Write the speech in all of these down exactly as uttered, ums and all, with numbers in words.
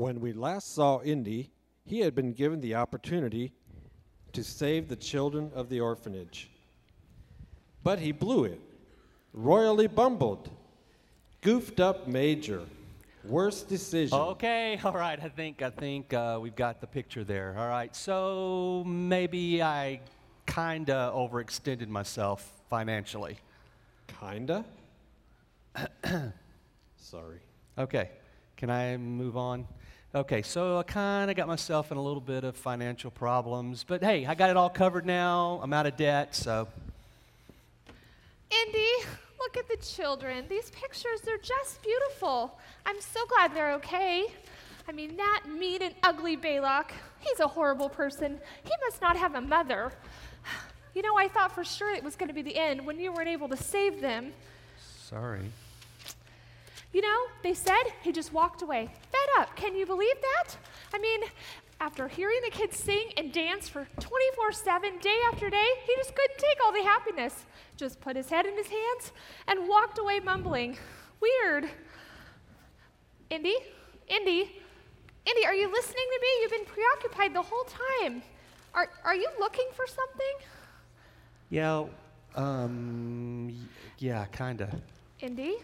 When we last saw Indy, he had been given the opportunity to save the children of the orphanage. But he blew it, royally bumbled, goofed up major, worst decision. Okay, all right, I think I think uh, we've got the picture there. All right, so maybe I kinda overextended myself financially. Kinda? Sorry. Okay, can I move on? Okay, so I kind of got myself in a little bit of financial problems, but hey, I got it all covered now. I'm out of debt, so. Indy, look at the children. These pictures, they're just beautiful. I'm so glad they're okay. I mean, that mean and ugly Baylock, he's a horrible person. He must not have a mother. You know, I thought for sure it was going to be the end when you weren't able to save them. Sorry. You know, they said he just walked away, fed up. Can you believe that? I mean, after hearing the kids sing and dance for twenty-four seven, day after day, he just couldn't take all the happiness. Just put his head in his hands and walked away mumbling. Weird. Indy? Indy? Indy, are you listening to me? You've been preoccupied the whole time. Are are you looking for something? Yeah, um, yeah, kinda. Indy?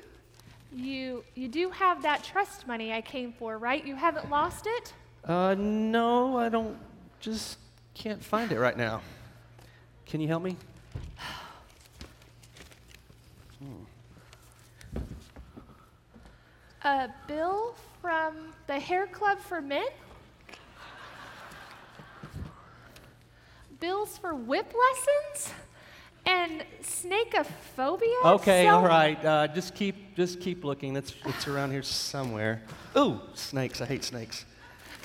You you do have that trust money I came for, right? You haven't lost it? Uh, no, I don't, just can't find it right now. Can you help me? Hmm. A bill from the Hair Club for Men? Bills for whip lessons? And snakeophobia? Okay, so all right. Uh, just keep just keep looking. That's it's around here somewhere. Ooh, snakes. I hate snakes.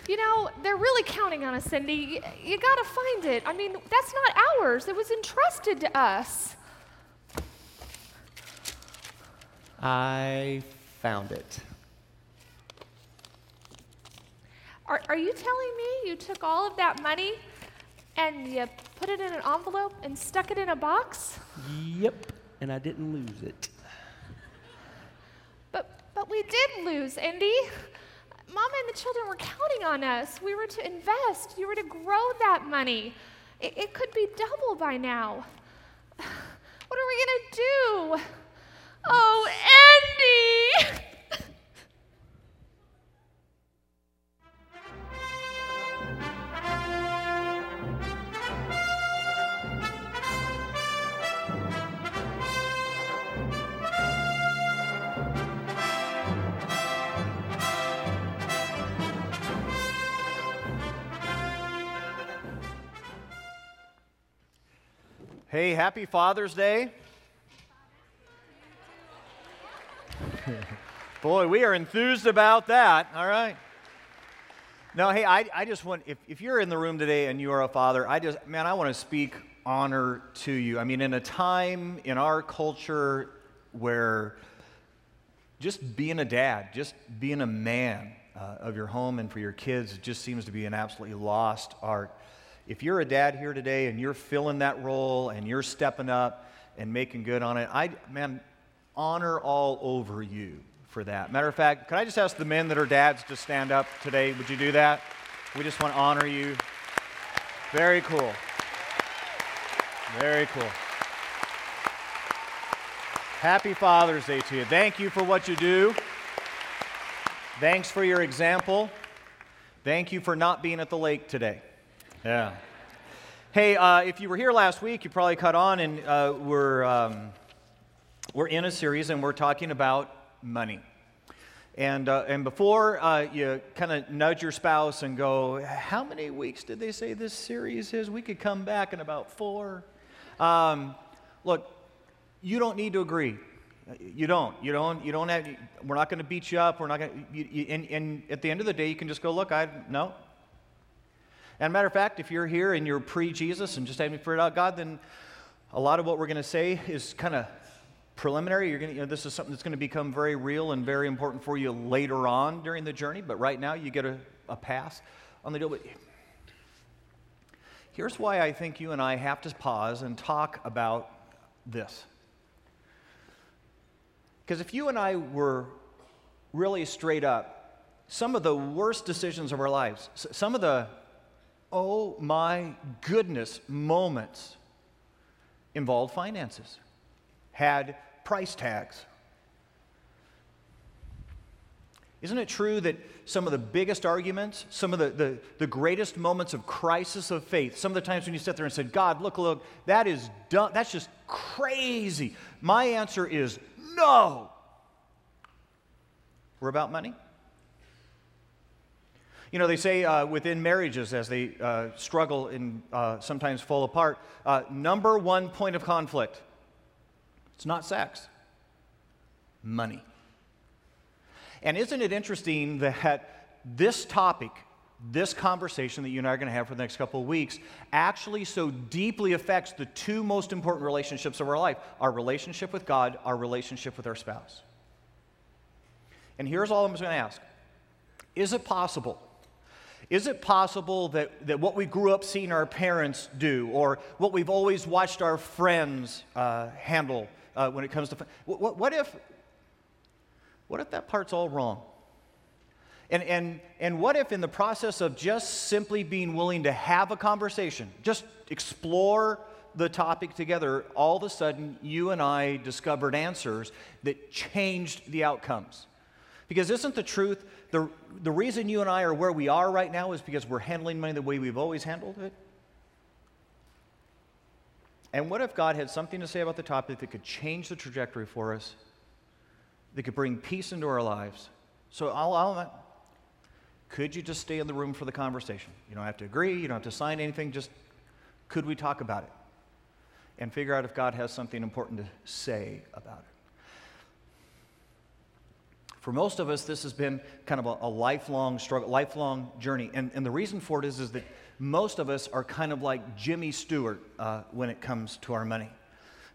You know, they're really counting on us, Cindy. You, you gotta find it. I mean, that's not ours. It was entrusted to us. I found it. Are are you telling me you took all of that money and you put it in an envelope and stuck it in a box? Yep, and I didn't lose it. But but we did lose, Indy. Mama and the children were counting on us. We were to invest. You were to grow that money. It, it could be double by now. What are we gonna do? Oh, Indy! Hey, happy Father's Day. Boy, we are enthused about that. All right. Now, hey, I, I just want, if, if you're in the room today and you are a father, I just, man, I want to speak honor to you. I mean, in a time in our culture where just being a dad, just being a man uh, of your home and for your kids just seems to be an absolutely lost art. If you're a dad here today and you're filling that role and you're stepping up and making good on it, I, man, honor all over you for that. Matter of fact, can I just ask the men that are dads to stand up today? Would you do that? We just want to honor you. Very cool. Very cool. Happy Father's Day to you. Thank you for what you do. Thanks for your example. Thank you for not being at the lake today. Yeah. Hey, uh, if you were here last week, you probably caught on, and uh, we're um, we're in a series, and we're talking about money. And uh, and before uh, you kind of nudge your spouse and go, "How many weeks did they say this series is? We could come back in about four." Um, look, you don't need to agree. You don't. You don't. You don't have. We're not going to beat you up. We're not going. And and at the end of the day, you can just go, "Look, I no." And matter of fact, if you're here and you're pre-Jesus and just having figured out God, then a lot of what we're going to say is kind of preliminary. You're going to, you know, this is something that's going to become very real and very important for you later on during the journey. But right now, you get a, a pass on the deal. But here's why I think you and I have to pause and talk about this. Because if you and I were really straight up some of the worst decisions of our lives, some of the oh my goodness moments involved finances, had price tags. Isn't it true that some of the biggest arguments, some of the, the, the greatest moments of crisis of faith, some of the times when you sit there and said, God, look, look, that is dumb, that's just crazy. My answer is no. We're about money. You know, they say uh, within marriages as they uh, struggle and uh, sometimes fall apart, uh, number one point of conflict, it's not sex, money. And isn't it interesting that this topic, this conversation that you and I are going to have for the next couple of weeks, actually so deeply affects the two most important relationships of our life, our relationship with God, our relationship with our spouse. And here's all I'm going to ask. Is it possible? Is it possible that, that what we grew up seeing our parents do, or what we've always watched our friends uh, handle uh, when it comes to... What, what if... What if that part's all wrong? And, and, and what if in the process of just simply being willing to have a conversation, just explore the topic together, all of a sudden you and I discovered answers that changed the outcomes? Because isn't the truth, the, the reason you and I are where we are right now is because we're handling money the way we've always handled it? And what if God had something to say about the topic that could change the trajectory for us, that could bring peace into our lives? So I'll, I'll, could you just stay in the room for the conversation? You don't have to agree. You don't have to sign anything. Just could we talk about it and figure out if God has something important to say about it? For most of us, this has been kind of a, a lifelong struggle, lifelong journey. And, and the reason for it is, is that most of us are kind of like Jimmy Stewart uh, when it comes to our money.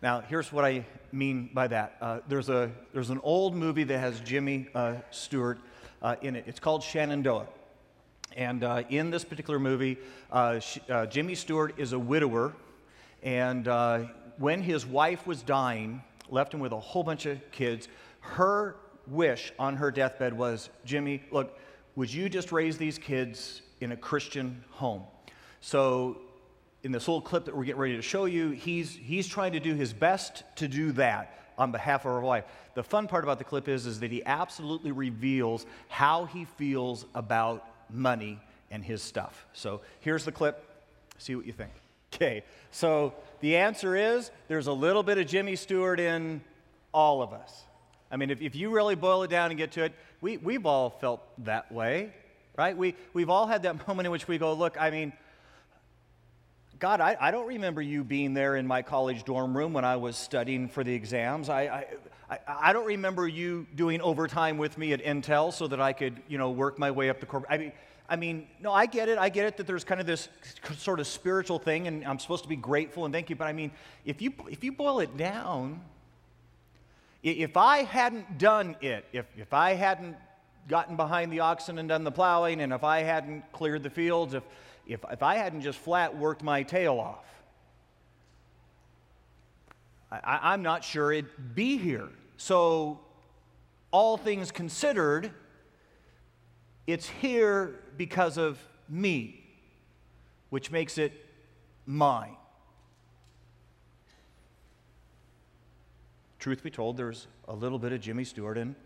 Now, here's what I mean by that. Uh, there's a there's an old movie that has Jimmy uh, Stewart uh, in it. It's called Shenandoah. And uh, in this particular movie, uh, she, uh, Jimmy Stewart is a widower. And uh, when his wife was dying, left him with a whole bunch of kids, her wish on her deathbed was, Jimmy, look, would you just raise these kids in a Christian home? So in this little clip that we're getting ready to show you, he's he's trying to do his best to do that on behalf of our wife. The fun part about the clip is, is that he absolutely reveals how he feels about money and his stuff. So here's the clip. See what you think. Okay, so the answer is there's a little bit of Jimmy Stewart in all of us. I mean, if, if you really boil it down and get to it, we, we've all felt that way, right? We, we've all had that moment in which we go, look, I mean, God, I, I don't remember you being there in my college dorm room when I was studying for the exams. I, I I don't remember you doing overtime with me at Intel so that I could, you know, work my way up the corporate. I mean, I mean, no, I get it. I get it that there's kind of this sort of spiritual thing, and I'm supposed to be grateful and thank you. But I mean, if you if you boil it down, if I hadn't done it, if if I hadn't gotten behind the oxen and done the plowing, and if I hadn't cleared the fields, if If, if I hadn't just flat worked my tail off, I, I'm not sure it'd be here. So all things considered, it's here because of me, which makes it mine. Truth be told, there's a little bit of Jimmy Stewart in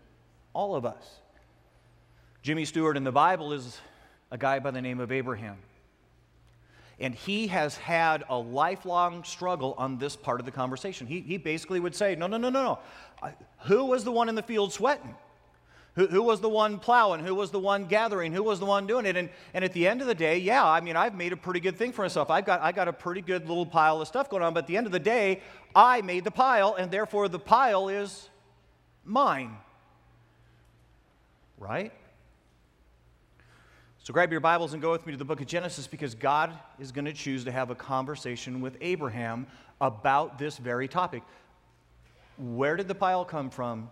all of us. Jimmy Stewart in the Bible is a guy by the name of Abraham. And he has had a lifelong struggle on this part of the conversation. He, he basically would say, no, no, no, no, no. I, who was the one in the field sweating? Who, who was the one plowing? Who was the one gathering? Who was the one doing it? And, and at the end of the day, yeah, I mean, I've made a pretty good thing for myself. I've got, I got a pretty good little pile of stuff going on. But at the end of the day, I made the pile, and therefore the pile is mine. Right? So grab your Bibles and go with me to the book of Genesis, because God is going to choose to have a conversation with Abraham about this very topic. Where did the pile come from,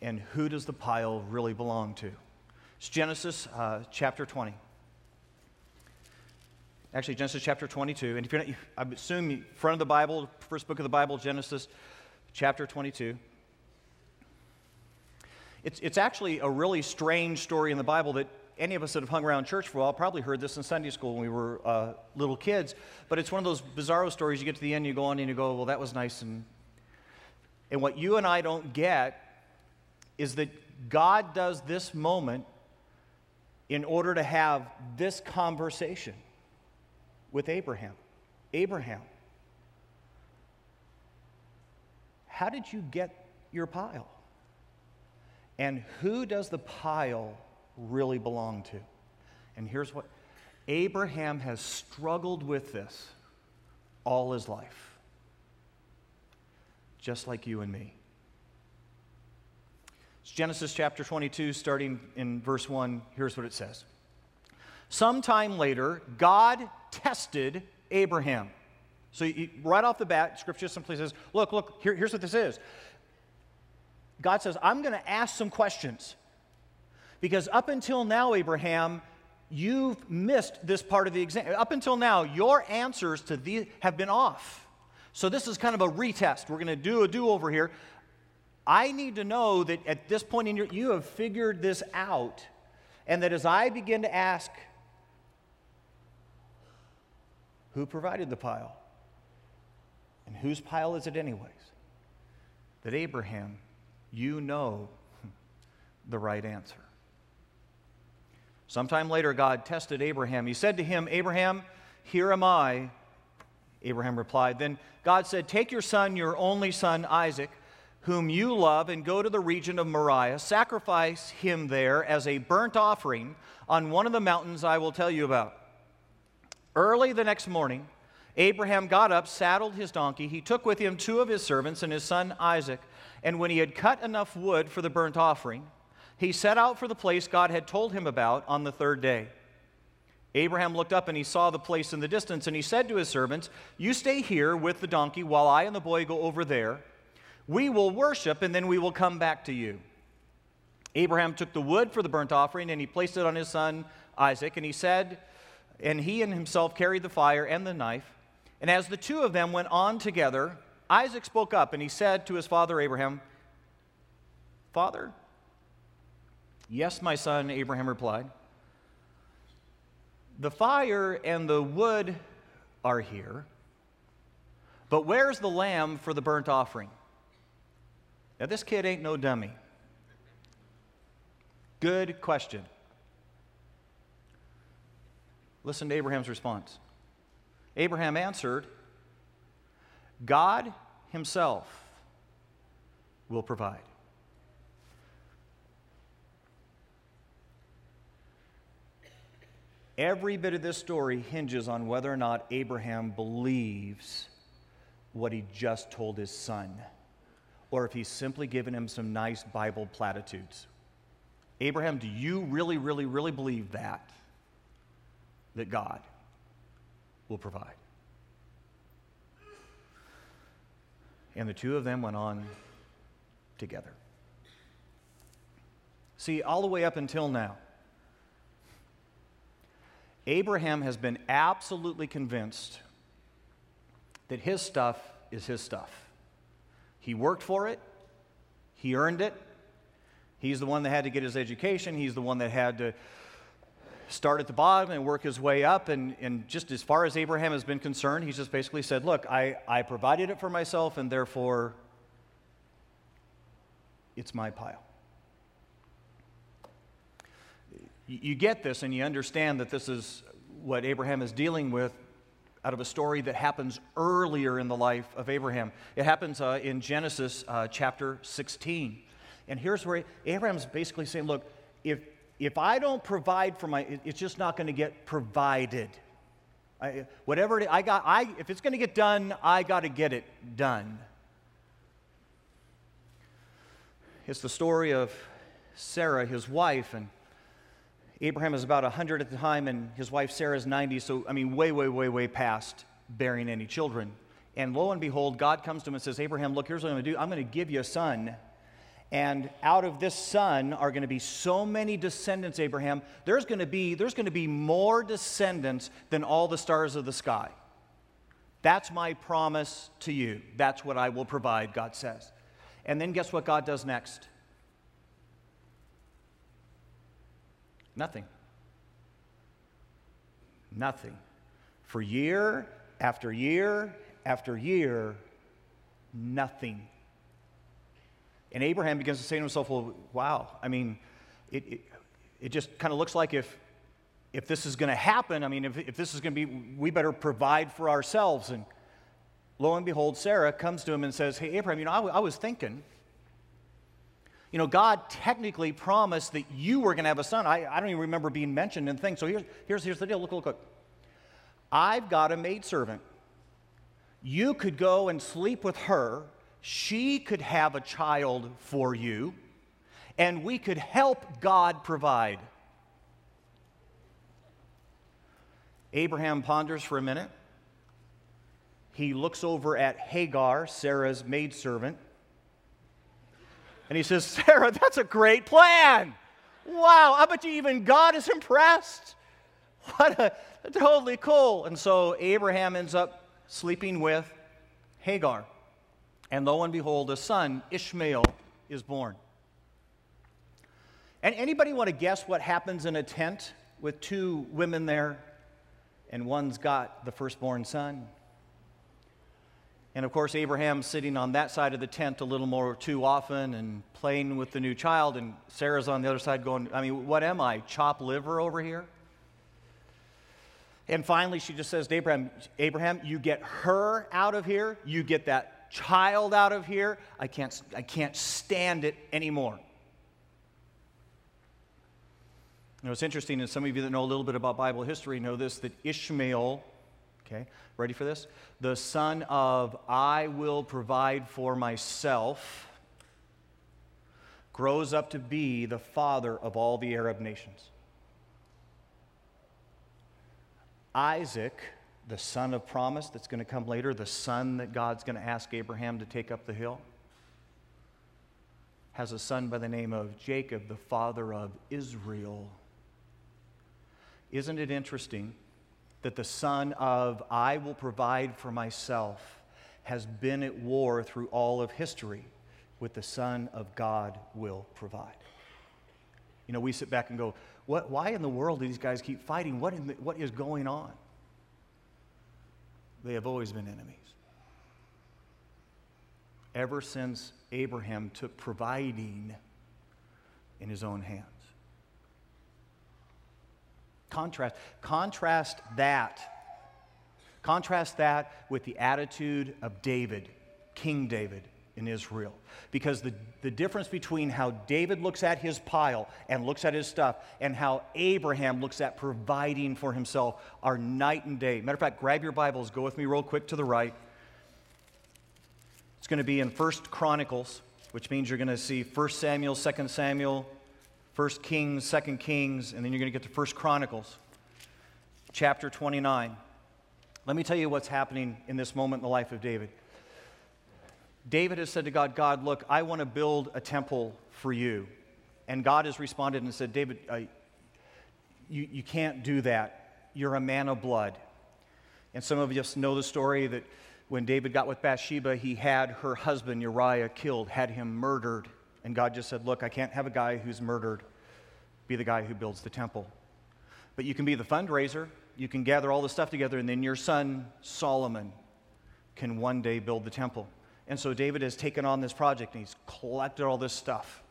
and who does the pile really belong to? It's Genesis uh, chapter twenty. Actually, Genesis chapter twenty-two. And if you're not, I assume front of the Bible, first book of the Bible, Genesis chapter twenty-two. It's, it's actually a really strange story in the Bible that any of us that have hung around church for a while probably heard this in Sunday school when we were uh, little kids, but it's one of those bizarro stories. You get to the end, you go on and you go, well, that was nice. And, and what you and I don't get is that God does this moment in order to have this conversation with Abraham. Abraham, how did you get your pile? And who does the pile really belong to? And here's what, Abraham has struggled with this all his life, just like you and me. It's Genesis chapter twenty-two, starting in verse one. Here's what it says. Sometime later, God tested Abraham. So you, right off the bat, Scripture simply says, look, look, here, here's what this is. God says, I'm going to ask some questions. Because up until now, Abraham, you've missed this part of the exam. Up until now, your answers to these have been off. So this is kind of a retest. We're going to do a do-over here. I need to know that at this point in your, you have figured this out, and that as I begin to ask, who provided the pile? And whose pile is it anyways? That Abraham, you know the right answer. Sometime later, God tested Abraham. He said to him, Abraham, here am I. Abraham replied. Then God said, take your son, your only son, Isaac, whom you love, and go to the region of Moriah. Sacrifice him there as a burnt offering on one of the mountains I will tell you about. Early the next morning, Abraham got up, saddled his donkey. He took with him two of his servants and his son Isaac. And when he had cut enough wood for the burnt offering, he set out for the place God had told him about on the third day. Abraham looked up and he saw the place in the distance, and he said to his servants, you stay here with the donkey while I and the boy go over there. We will worship, and then we will come back to you. Abraham took the wood for the burnt offering, and he placed it on his son Isaac, and he said, and he and himself carried the fire and the knife. And as the two of them went on together, Isaac spoke up, and he said to his father Abraham, Father? Yes, my son, Abraham replied. The fire and the wood are here, but where's the lamb for the burnt offering? Now, this kid ain't no dummy. Good question. Listen to Abraham's response. Abraham answered, God himself will provide. Every bit of this story hinges on whether or not Abraham believes what he just told his son, or if he's simply given him some nice Bible platitudes. Abraham, do you really, really, really believe that? That God will provide. And the two of them went on together. See, all the way up until now, Abraham has been absolutely convinced that his stuff is his stuff. He worked for it. He earned it. He's the one that had to get his education. He's the one that had to start at the bottom and work his way up, and, and just as far as Abraham has been concerned, he's just basically said, look, I, I provided it for myself, and therefore, it's my pile. You get this, and you understand that this is what Abraham is dealing with out of a story that happens earlier in the life of Abraham. It happens uh, in Genesis uh, chapter sixteen, and here's where Abraham's basically saying, look, if If I don't provide for my, it's just not going to get provided. I, whatever it, I got, I if it's going to get done, I got to get it done. It's the story of Sarah, his wife, and Abraham is about one hundred at the time, and his wife Sarah is ninety, so I mean way, way, way, way past bearing any children. And lo and behold, God comes to him and says, Abraham, look, here's what I'm going to do. I'm going to give you a son. And out of this son are going to be so many descendants, Abraham. There's going to be, there's going to be more descendants than all the stars of the sky. That's my promise to you. That's what I will provide, God says. And then guess what God does next? Nothing. Nothing. For year after year after year, nothing. And Abraham begins to say to himself, well, wow, I mean, it it, it just kind of looks like if if this is going to happen, I mean, if, if this is going to be, we better provide for ourselves. And lo and behold, Sarah comes to him and says, hey, Abraham, you know, I, w- I was thinking, you know, God technically promised that you were going to have a son. I, I don't even remember being mentioned in things. So here's, here's, here's the deal. Look, look, look. I've got a maidservant. You could go and sleep with her. She could have a child for you, and we could help God provide. Abraham ponders for a minute. He looks over at Hagar, Sarah's maidservant, and he says, Sarah, that's a great plan. Wow, I bet you even God is impressed. What a, totally cool. And so Abraham ends up sleeping with Hagar. And lo and behold, a son, Ishmael, is born. And anybody want to guess what happens in a tent with two women there, and one's got the firstborn son? And of course, Abraham's sitting on that side of the tent a little more too often and playing with the new child, and Sarah's on the other side going, I mean, what am I, chop liver over here? And finally, she just says to Abraham, Abraham, you get her out of here, you get that child out of here, I can't, I can't stand it anymore. You know, it's interesting, and some of you that know a little bit about Bible history know this, that Ishmael, okay, ready for this? The son of I will provide for myself grows up to be the father of all the Arab nations. Isaac, the son of promise that's going to come later, the son that God's going to ask Abraham to take up the hill, has a son by the name of Jacob, the father of Israel. Isn't it interesting that the son of I will provide for myself has been at war through all of history with the son of God will provide? You know, we sit back and go, what, why in the world do these guys keep fighting? What, in the, what is going on? They have always been enemies. Ever since Abraham took providing in his own hands. Contrast, contrast that. Contrast that with the attitude of David, King David in Israel. Because the, the difference between how David looks at his pile and looks at his stuff and how Abraham looks at providing for himself are night and day. Matter of fact, grab your Bibles, go with me real quick to the right. It's going to be in First Chronicles, which means you're going to see First Samuel, Second Samuel, First Kings, Second Kings, and then you're going to get to First Chronicles, chapter twenty-nine. Let me tell you what's happening in this moment in the life of David. David has said to God, God, look, I want to build a temple for you. And God has responded and said, David, uh, you, you can't do that. You're a man of blood. And some of you know the story that when David got with Bathsheba, he had her husband Uriah killed, had him murdered. And God just said, look, I can't have a guy who's murdered be the guy who builds the temple. But you can be the fundraiser, you can gather all the stuff together, and then your son, Solomon, can one day build the temple. And so David has taken on this project, and he's collected all this stuff.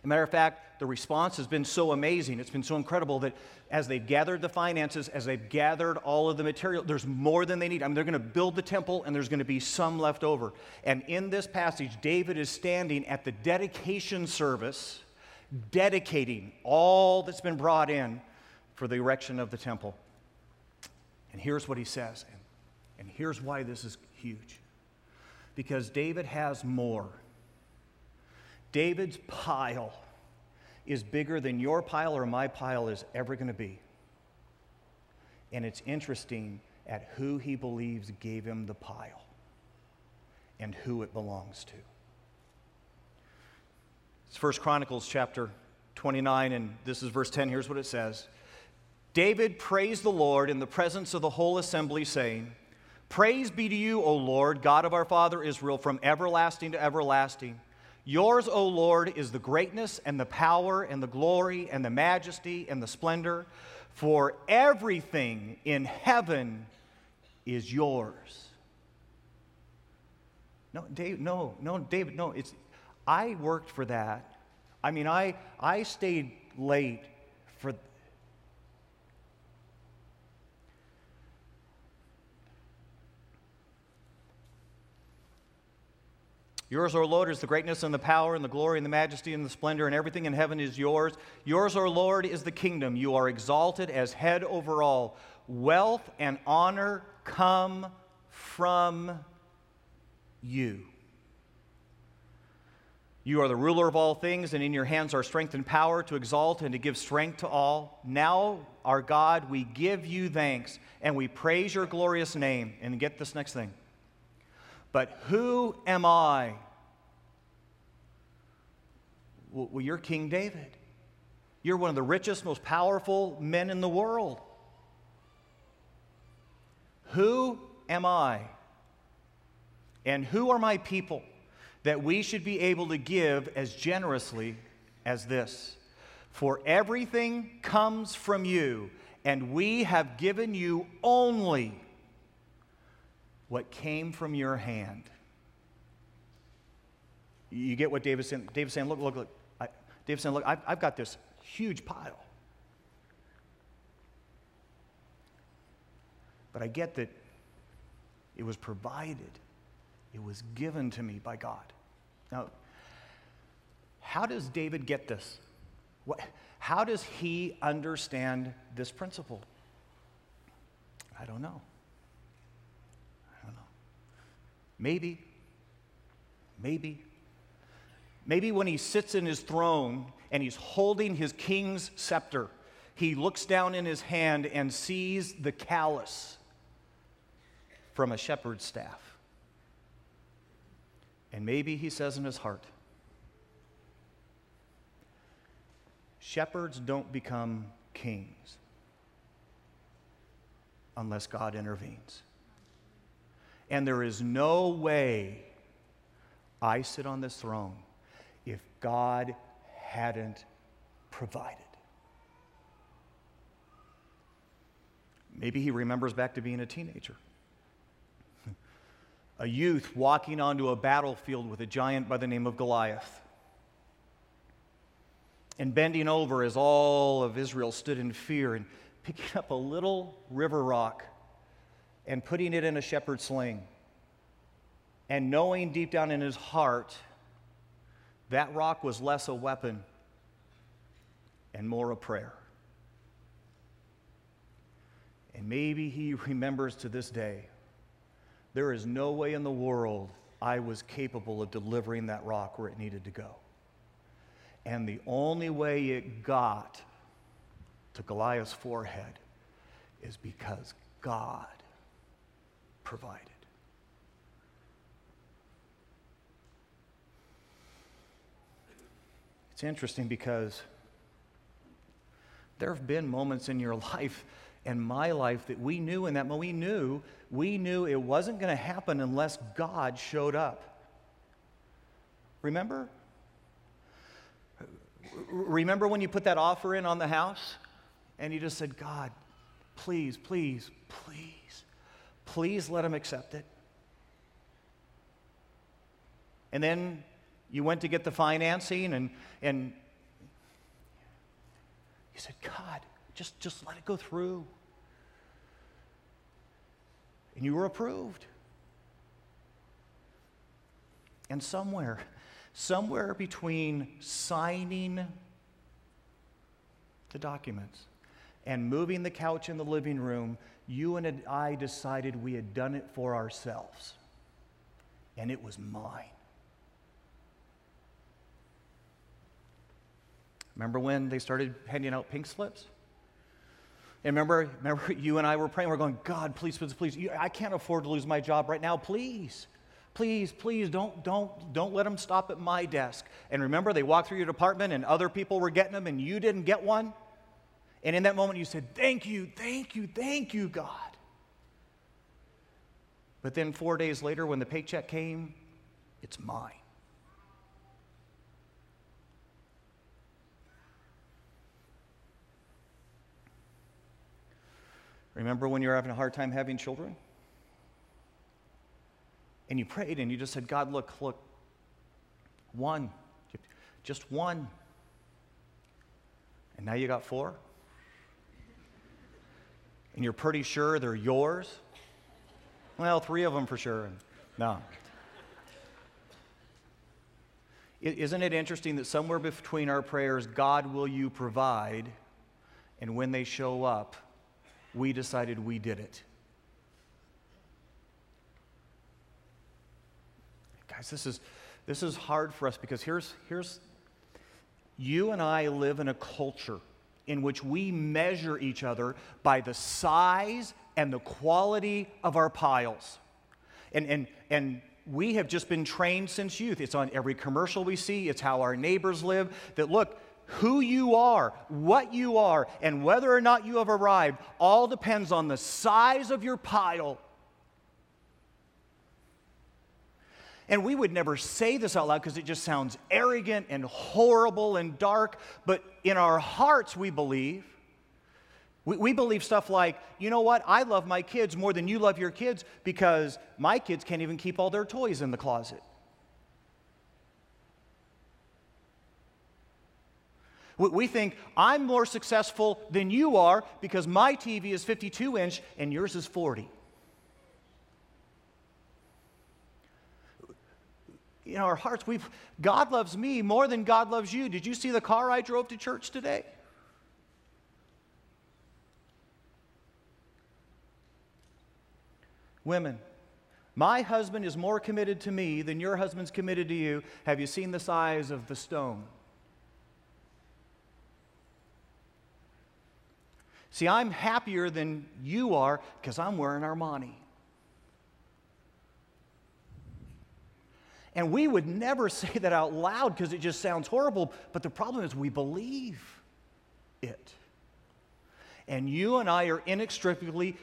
As a matter of fact, the response has been so amazing, it's been so incredible that as they've gathered the finances, as they've gathered all of the material, there's more than they need. I mean, they're going to build the temple, and there's going to be some left over. And in this passage, David is standing at the dedication service, dedicating all that's been brought in for the erection of the temple. And here's what he says, and, and here's why this is huge. Because David has more. David's pile is bigger than your pile or my pile is ever going to be. And it's interesting at who he believes gave him the pile and who it belongs to. It's First Chronicles chapter twenty-nine, and this is verse ten. Here's what it says. David praised the Lord in the presence of the whole assembly, saying, Praise be to you, O Lord, God of our father Israel, from everlasting to everlasting. Yours, O Lord, is the greatness and the power and the glory and the majesty and the splendor, for everything in heaven is yours. No, Dave, no, no, David, no. It's I worked for that. I mean, I I stayed late for. Th- Yours, O Lord, is the greatness and the power and the glory and the majesty and the splendor, and everything in heaven is yours. Yours, O Lord, is the kingdom. You are exalted as head over all. Wealth and honor come from you. You are the ruler of all things, and in your hands are strength and power to exalt and to give strength to all. Now, our God, we give you thanks, and we praise your glorious name. And get this next thing. But who am I? Well, you're King David. You're one of the richest, most powerful men in the world. Who am I? And who are my people that we should be able to give as generously as this? For everything comes from you, and we have given you only what came from your hand. You get what David's saying? David's saying, look, look, look. I, David's saying, look, I've, I've got this huge pile. But I get that it was provided. It was given to me by God. Now, how does David get this? What, how does he understand this principle? I don't know. I don't know. Maybe, maybe, maybe when he sits in his throne and he's holding his king's scepter, he looks down in his hand and sees the callus from a shepherd's staff. And maybe he says in his heart, shepherds don't become kings unless God intervenes. And there is no way I sit on this throne if God hadn't provided. Maybe he remembers back to being a teenager. A youth walking onto a battlefield with a giant by the name of Goliath. And bending over as all of Israel stood in fear and picking up a little river rock and putting it in a shepherd's sling. And knowing deep down in his heart that rock was less a weapon and more a prayer. And maybe he remembers to this day, there is no way in the world I was capable of delivering that rock where it needed to go. And the only way it got to Goliath's forehead is because God provided. It's interesting because there have been moments in your life and my life that we knew in that moment, we knew, we knew it wasn't going to happen unless God showed up. Remember? Remember when you put that offer in on the house? And you just said, God, please, please, please, please let him accept it. And then you went to get the financing and, and you said, God, Just, just let it go through. And you were approved. And somewhere, somewhere between signing the documents and moving the couch in the living room, you and I decided we had done it for ourselves. And it was mine. Remember when they started handing out pink slips? And remember, remember, you and I were praying. We're going, God, please, please, please. I can't afford to lose my job right now. Please, please, please, don't, don't, don't let them stop at my desk. And remember, they walked through your department, and other people were getting them, and you didn't get one. And in that moment, you said, thank you, thank you, thank you, God. But then four days later, when the paycheck came, it's mine. Remember when you were having a hard time having children? And you prayed and you just said, God, look, look, one, just one. And now you got four? And you're pretty sure they're yours? Well, three of them for sure. No. Isn't it interesting that somewhere between our prayers, God, will you provide, and when they show up, we decided we did it. Guys, this is this is hard for us because here's here's you and I live in a culture in which we measure each other by the size and the quality of our piles. And and and we have just been trained since youth. It's on every commercial we see, it's how our neighbors live, that look, who you are, what you are, and whether or not you have arrived all depends on the size of your pile. And we would never say this out loud because it just sounds arrogant and horrible and dark, but in our hearts we believe. We, we believe stuff like, you know what, I love my kids more than you love your kids because my kids can't even keep all their toys in the closet. We think, I'm more successful than you are because my T V is fifty-two inch and yours is forty. In our hearts, we've, God loves me more than God loves you. Did you see the car I drove to church today? Women, my husband is more committed to me than your husband's committed to you. Have you seen the size of the stone? See, I'm happier than you are because I'm wearing Armani. And we would never say that out loud because it just sounds horrible, but the problem is we believe it. And you and I are inextricably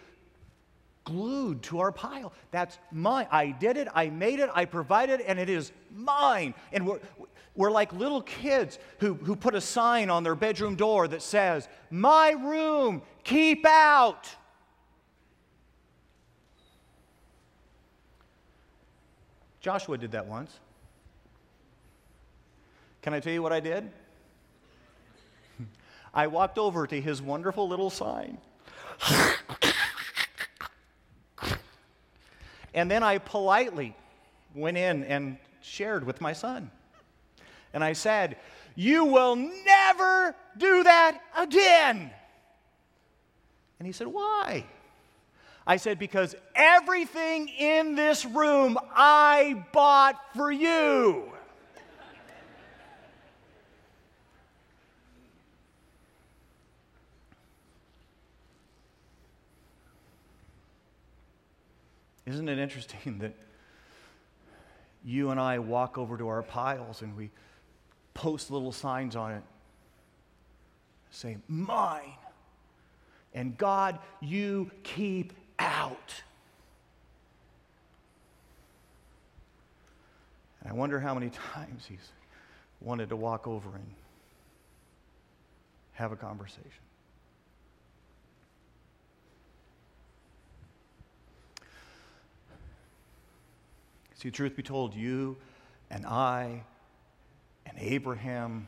glued to our pile. That's mine. I did it, I made it, I provided, and it is mine. And we're, we're like little kids who, who put a sign on their bedroom door that says, my room, keep out. Joshua did that once. Can I tell you what I did? I walked over to his wonderful little sign. And then I politely went in and shared with my son. And I said, you will never do that again. And he said, why? I said, because everything in this room I bought for you. Isn't it interesting that you and I walk over to our piles and we post little signs on it, say, mine, and God, you keep out. And I wonder how many times he's wanted to walk over and have a conversation. See, truth be told, you and I and Abraham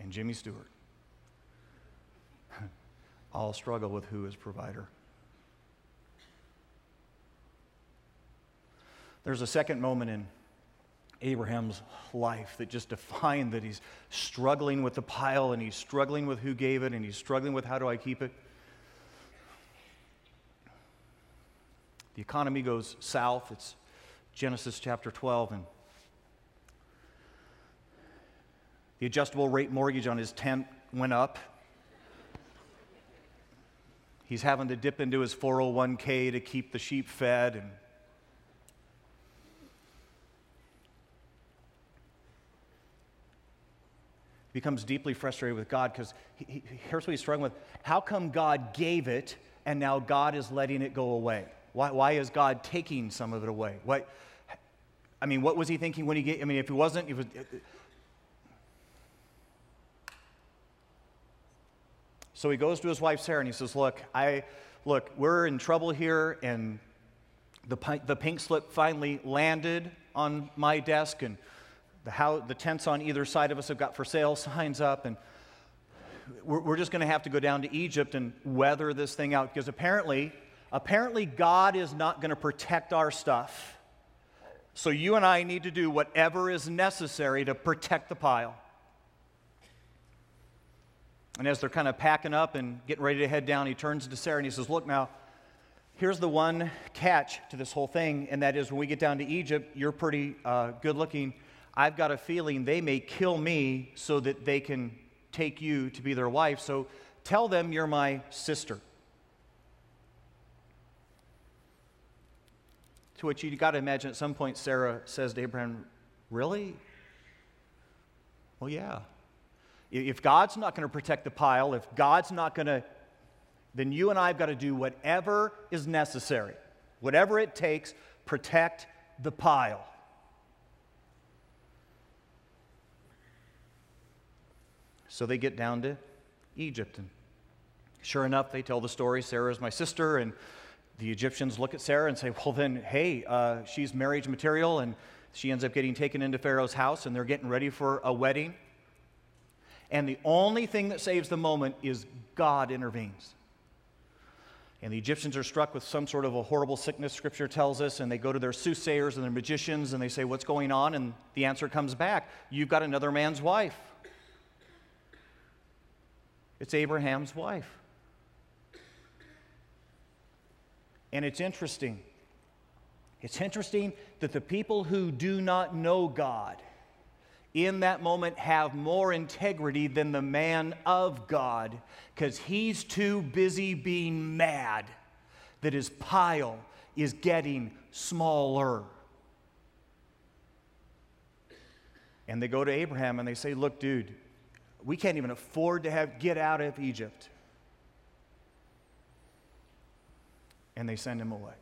and Jimmy Stewart all struggle with who is provider. There's a second moment in Abraham's life that just defined that he's struggling with the pile and he's struggling with who gave it and he's struggling with how do I keep it. The economy goes south. It's Genesis chapter twelve, and the adjustable rate mortgage on his tent went up. He's having to dip into his four oh one k to keep the sheep fed. And he becomes deeply frustrated with God because he, he, here's what he's struggling with. How come God gave it and now God is letting it go away? Why, why is God taking some of it away? Why, I mean, what was he thinking when he gave? I mean, if he wasn't, it was. It, it. So he goes to his wife Sarah and he says, "Look, I look, we're in trouble here, and the, the pink slip finally landed on my desk, and the, how, the tents on either side of us have got for sale signs up, and we're, we're just going to have to go down to Egypt and weather this thing out, because apparently, apparently God is not going to protect our stuff. So you and I need to do whatever is necessary to protect the pile. And as they're kind of packing up and getting ready to head down, he turns to Sarah and he says, look now, here's the one catch to this whole thing, and that is when we get down to Egypt, you're pretty uh, good looking. I've got a feeling they may kill me so that they can take you to be their wife. So tell them you're my sister. To which you got to imagine at some point Sarah says to Abraham, really? Well, yeah. If God's not going to protect the pile, if God's not going to, then you and I have got to do whatever is necessary, whatever it takes, protect the pile. So they get down to Egypt, and sure enough, they tell the story, Sarah is my sister, and the Egyptians look at Sarah and say, well then, hey, uh, she's marriage material, and she ends up getting taken into Pharaoh's house, and they're getting ready for a wedding. And the only thing that saves the moment is God intervenes. And the Egyptians are struck with some sort of a horrible sickness, Scripture tells us, and they go to their soothsayers and their magicians, and they say, what's going on? And the answer comes back, you've got another man's wife. It's Abraham's wife. And it's interesting. It's interesting that the people who do not know God in that moment have more integrity than the man of God, because he's too busy being mad that his pile is getting smaller. And they go to Abraham and they say, look, dude, we can't even afford to have get out of Egypt. And they send him away.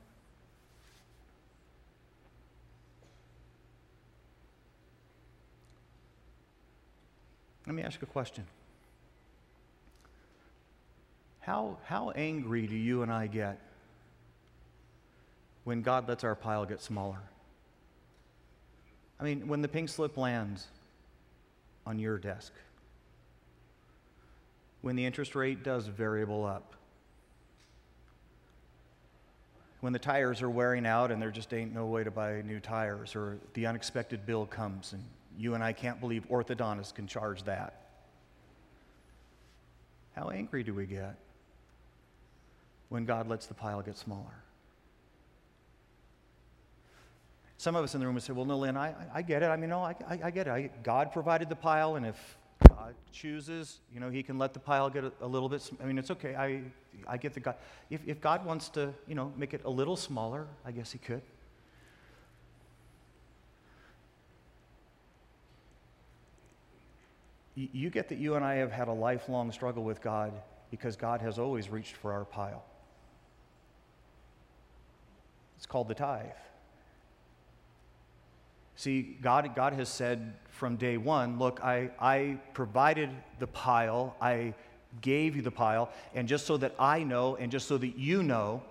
Let me ask a question. How, how angry do you and I get when God lets our pile get smaller? I mean, when the pink slip lands on your desk, when the interest rate does variable up, when the tires are wearing out and there just ain't no way to buy new tires, or the unexpected bill comes and you and I can't believe orthodontists can charge that. How angry do we get when God lets the pile get smaller? Some of us in the room would say, well, no, Lynn, I, I get it. I mean, no, I, I, I get it. I, God provided the pile, and if God chooses, you know, he can let the pile get a, a little bit, I mean, it's okay. I I get the God. If, if God wants to, you know, make it a little smaller, I guess he could. You get that you and I have had a lifelong struggle with God because God has always reached for our pile. It's called the tithe. See, God, God has said from day one, look, I, I provided the pile, I gave you the pile, and just so that I know, and just so that you know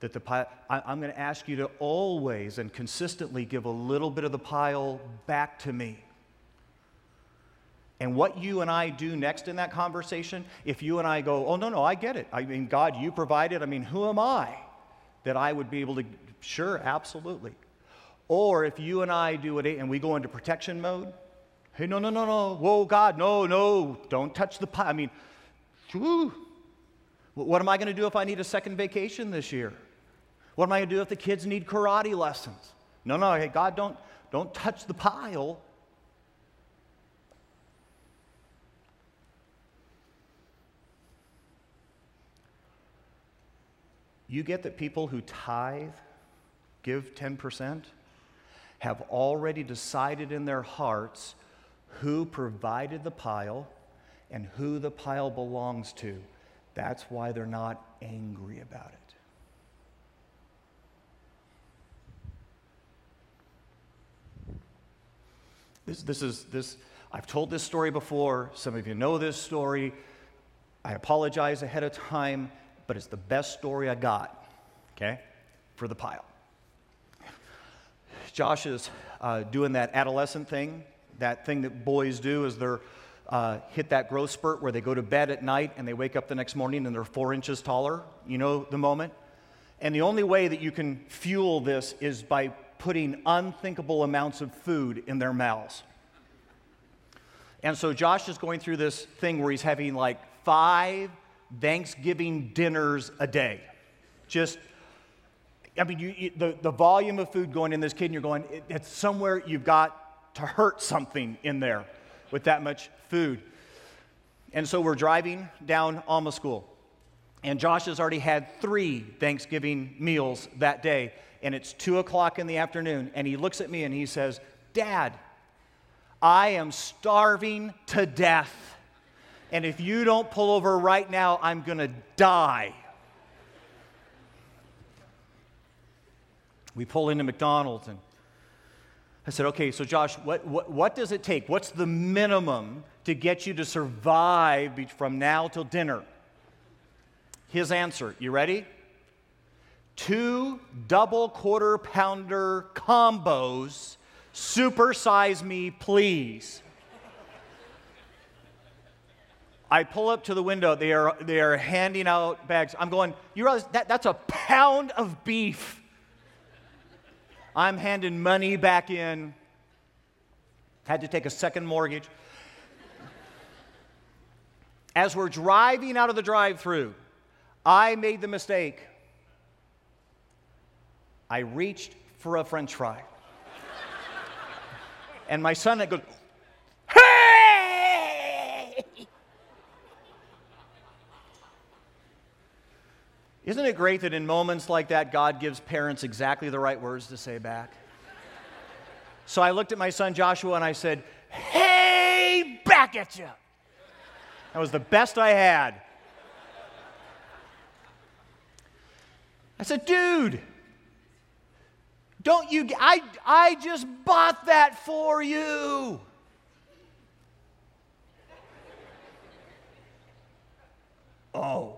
that the pile, I, I'm going to ask you to always and consistently give a little bit of the pile back to me. And what you and I do next in that conversation, if you and I go, oh, no, no, I get it. I mean, God, you provided. I mean, who am I that I would be able to, sure, absolutely. Or if you and I do it and we go into protection mode, hey, no, no, no, no, whoa, God, no, no, don't touch the pie. I mean, whew. What am I going to do if I need a second vacation this year? What am I going to do if the kids need karate lessons? No, no, hey, God, don't, don't touch the pile. You get that people who tithe, give ten percent, have already decided in their hearts who provided the pile and who the pile belongs to. That's why they're not angry about it. This, this is, this, I've told this story before. Some of you know this story. I apologize ahead of time. but it's the best story I got, okay, for the pile. Josh is uh, doing that adolescent thing, that thing that boys do is they're uh, hit that growth spurt where they go to bed at night and they wake up the next morning and they're four inches taller. You know the moment. And the only way that you can fuel this is by putting unthinkable amounts of food in their mouths. And so Josh is going through this thing where he's having like five Thanksgiving dinners a day. Just, I mean, you, you, the, the volume of food going in this kid, and you're going, it, it's somewhere you've got to hurt something in there with that much food. And so we're driving down Alma School. And Josh has already had three Thanksgiving meals that day, and it's two o'clock in the afternoon, and he looks at me and he says, "Dad, I am starving to death, and if you don't pull over right now, I'm going to die." We pull into McDonald's, and I said, "Okay, so Josh, what, what, what does it take? What's the minimum to get you to survive from now till dinner?" His answer, you ready? Two double quarter pounder combos, super size me, please. I pull up to the window, they are they are handing out bags. I'm going, you realize that, that's a pound of beef. I'm handing money back in. Had to take a second mortgage. As we're driving out of the drive-thru, I made the mistake. I reached for a French fry. And my son goes, "Hey!" Isn't it great that in moments like that, God gives parents exactly the right words to say back? So I looked at my son Joshua and I said, "Hey, back at you." That was the best I had. I said, "Dude, don't you, I, I just bought that for you." Oh.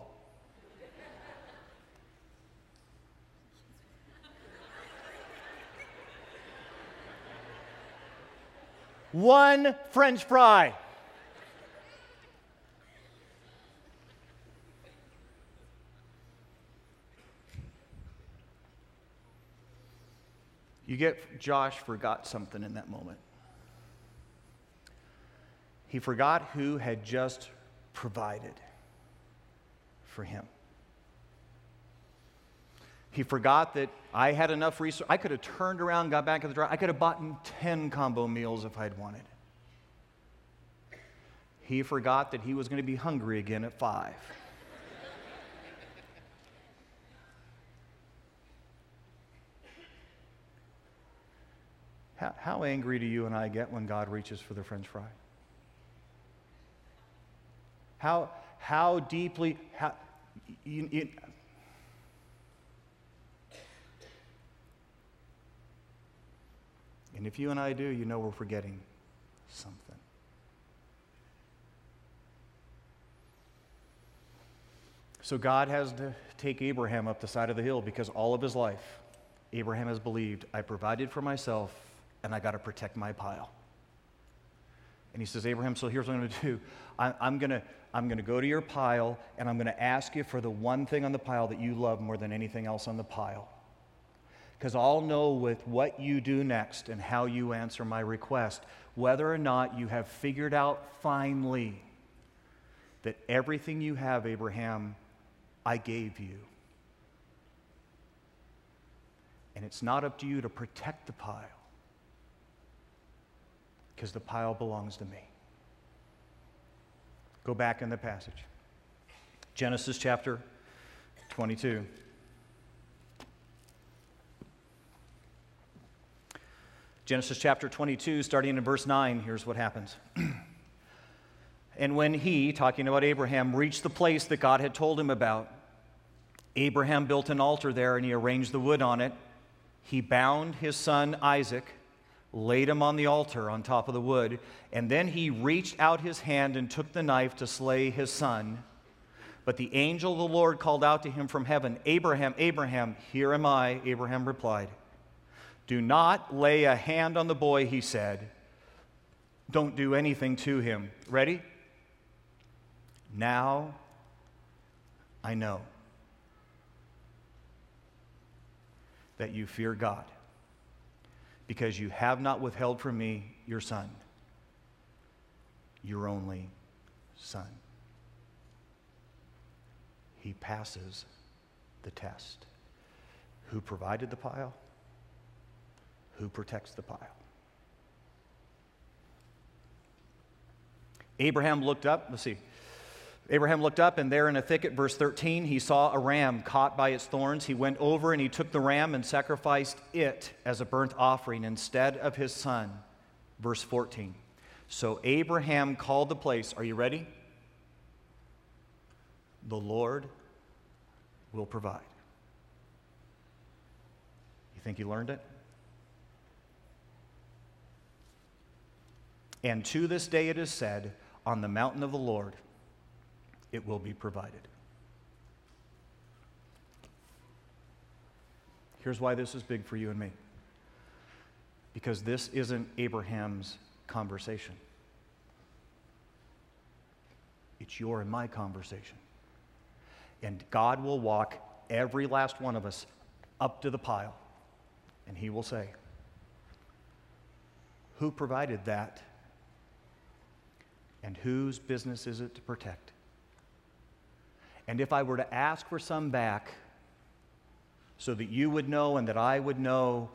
One French fry. You get, Josh forgot something in that moment. He forgot who had just provided for him. He forgot that I had enough resources. I could have turned around, got back in the drive. I could have bought ten combo meals if I'd wanted. He forgot that he was going to be hungry again at five. How, how angry do you and I get when God reaches for the French fry? How how deeply how you, you, and if you and I do, you know we're forgetting something. So God has to take Abraham up the side of the hill because all of his life, Abraham has believed, "I provided for myself, and I got to protect my pile." And he says, "Abraham, so here's what I'm going to do. I, I'm going to I'm going to go to your pile, and I'm going to ask you for the one thing on the pile that you love more than anything else on the pile. Because I'll know with what you do next and how you answer my request, whether or not you have figured out finally that everything you have, Abraham, I gave you. And it's not up to you to protect the pile, because the pile belongs to me." Go back in the passage. Genesis chapter twenty-two. Genesis chapter twenty-two, starting in verse nine, here's what happens. "And when he," talking about Abraham, "reached the place that God had told him about, Abraham built an altar there, and he arranged the wood on it. He bound his son Isaac, laid him on the altar on top of the wood, and then he reached out his hand and took the knife to slay his son. But the angel of the Lord called out to him from heaven, Abraham, Abraham, here am I. Abraham replied, do not lay a hand on the boy, he said. Don't do anything to him. Ready? Now I know that you fear God, because you have not withheld from me your son, your only son. He passes the test. Who provided the pile? Who protects the pile? Abraham looked up. Let's see. Abraham looked up, and there in a thicket, verse thirteen, he saw a ram caught by its thorns. He went over, and he took the ram and sacrificed it as a burnt offering instead of his son. Verse fourteen. So Abraham called the place, are you ready? The Lord will provide. You think you learned it? And to this day it is said, on the mountain of the Lord, it will be provided. Here's why this is big for you and me. Because this isn't Abraham's conversation. It's your and my conversation. And God will walk every last one of us up to the pile, and he will say, who provided that? And whose business is it to protect? And if I were to ask for some back so that you would know and that I would know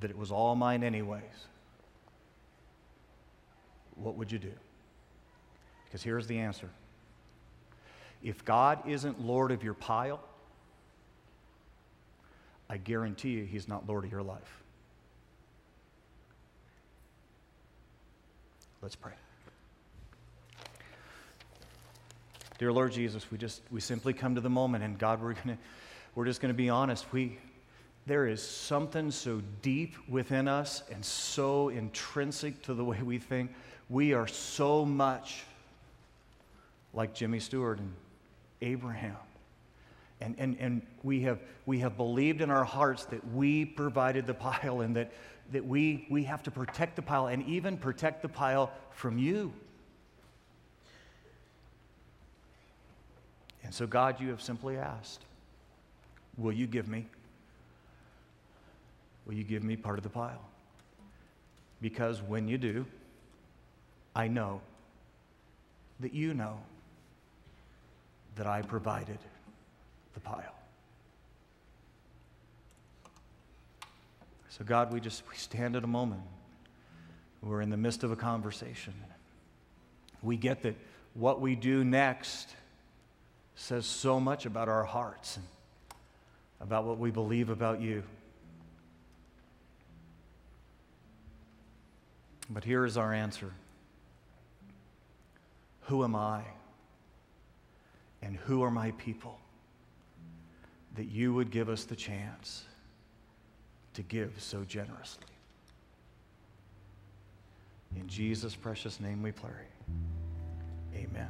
that it was all mine anyways, what would you do? Because here's the answer. If God isn't Lord of your pile, I guarantee you he's not Lord of your life. Let's pray. Dear Lord Jesus, we just we simply come to the moment, and God, we're gonna we're just gonna be honest. We there is something so deep within us and so intrinsic to the way we think. We are so much like Jimmy Stewart and Abraham. And and and we have we have believed in our hearts that we provided the pile, and that that we we have to protect the pile, and even protect the pile from you. And so, God, you have simply asked, will you give me? Will you give me part of the pile? Because when you do, I know that you know that I provided the pile. So, God, we just, we stand at a moment. We're in the midst of a conversation. We get that what we do next says so much about our hearts and about what we believe about you. But here is our answer. Who am I, and who are my people, that you would give us the chance to give so generously? In Jesus' precious name we pray. Amen.